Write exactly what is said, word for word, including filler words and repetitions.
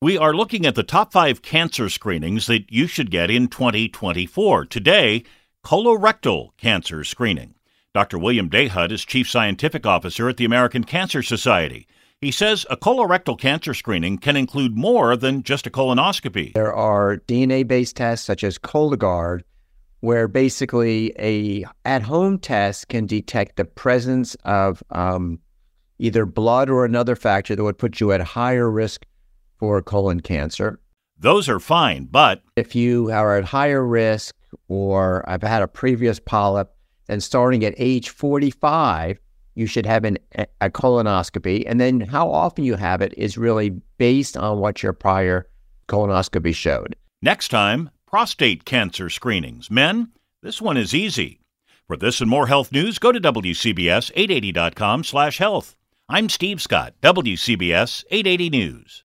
We are looking at the top five cancer screenings that you should get in twenty twenty-four. Today, colorectal cancer screening. Doctor William Dahut is Chief Scientific Officer at the American Cancer Society. He says a colorectal cancer screening can include more than just a colonoscopy. There are D N A-based tests such as Cologuard, where basically a at-home test can detect the presence of um, either blood or another factor that would put you at higher risk for colon cancer. Those are fine, but if you are at higher risk or I've had a previous polyp, then starting at age forty-five, you should have an, a colonoscopy. And then how often you have it is really based on what your prior colonoscopy showed. Next time, prostate cancer screenings. Men, this one is easy. For this and more health news, go to W C B S eight eighty dot com slash health. I'm Steve Scott, W C B S eight eighty News.